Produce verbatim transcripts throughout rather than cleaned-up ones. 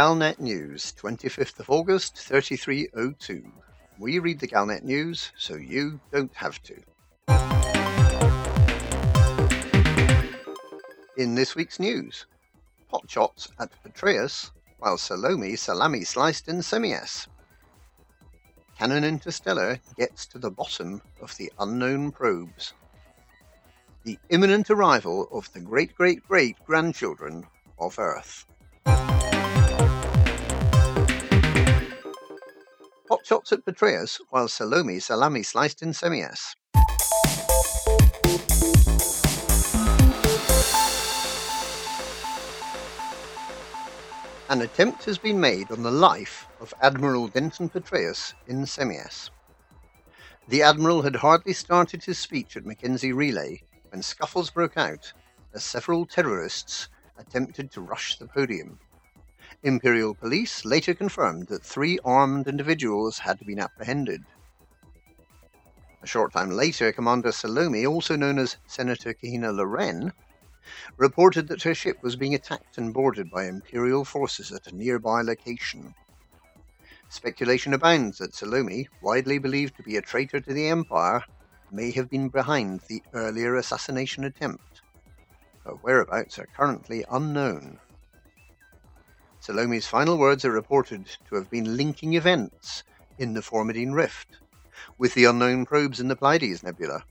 Galnet News, twenty-fifth of August, thirty-three oh two. We read the Galnet News so you don't have to. In this week's news, pot shots at Petraeus while Salome salami sliced in Semias. Cannon Interstellar gets to the bottom of the unknown probes. The imminent arrival of the great-great-great-grandchildren of Earth. Pot shots at Petraeus while Salome salami sliced in Semias. An attempt has been made on the life of Admiral Denton Petraeus in Semias. The Admiral had hardly started his speech at McKenzie Relay when scuffles broke out as several terrorists attempted to rush the podium. Imperial police later confirmed that three armed individuals had been apprehended. A short time later, Commander Salome, also known as Senator Kahina Loren, reported that her ship was being attacked and boarded by Imperial forces at a nearby location. Speculation abounds that Salome, widely believed to be a traitor to the Empire, may have been behind the earlier assassination attempt. Her whereabouts are currently unknown. Salome's final words are reported to have been linking events in the Formidine Rift with the unknown probes in the Pleiades Nebula,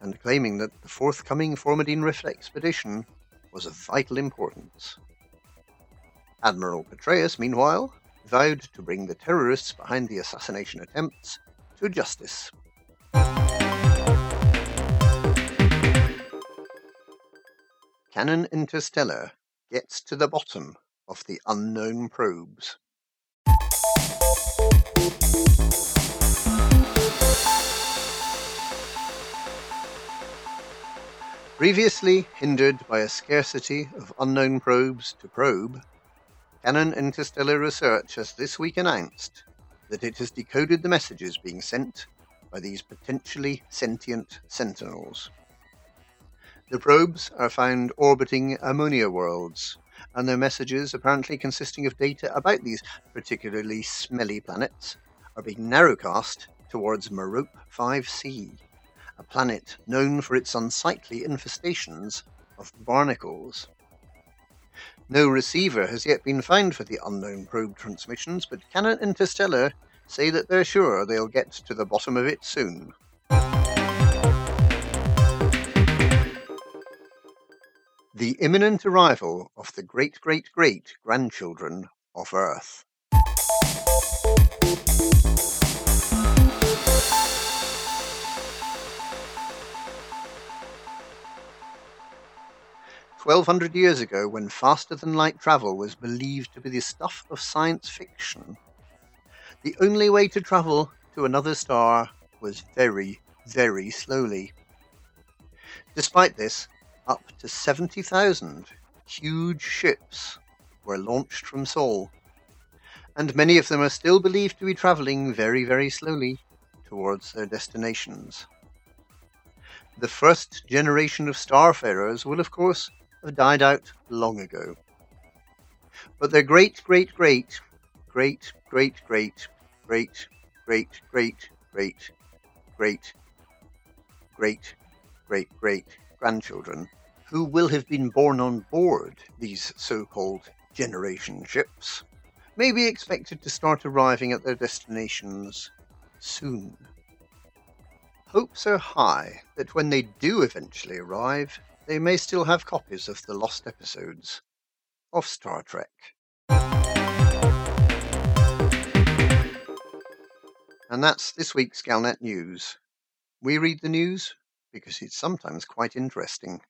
and claiming that the forthcoming Formidine Rift expedition was of vital importance. Admiral Petraeus, meanwhile, vowed to bring the terrorists behind the assassination attempts to justice. Cannon Interstellar gets to the bottom of the unknown probes. Previously hindered by a scarcity of unknown probes to probe, Cannon Interstellar Research has this week announced that it has decoded the messages being sent by these potentially sentient sentinels. The probes are found orbiting ammonia worlds, and their messages, apparently consisting of data about these particularly smelly planets, are being narrowcast towards Merope five C. A planet known for its unsightly infestations of barnacles. No receiver has yet been found for the unknown probe transmissions, but Cannon Interstellar say that they're sure they'll get to the bottom of it soon. The imminent arrival of the great-great-great-grandchildren of Earth. twelve hundred years ago, when faster-than-light travel was believed to be the stuff of science fiction, the only way to travel to another star was very, very slowly. Despite this, up to seventy thousand huge ships were launched from Sol, and many of them are still believed to be travelling very, very slowly towards their destinations. The first generation of starfarers will, of course, have died out long ago. But their great-great-great-great-great-great-great-great-great-great-great-great-grandchildren, who will have been born on board these so-called generation ships, may be expected to start arriving at their destinations soon. Hopes are high that when they do eventually arrive, they may still have copies of the lost episodes of Star Trek. And that's this week's Galnet News. We read the news because it's sometimes quite interesting.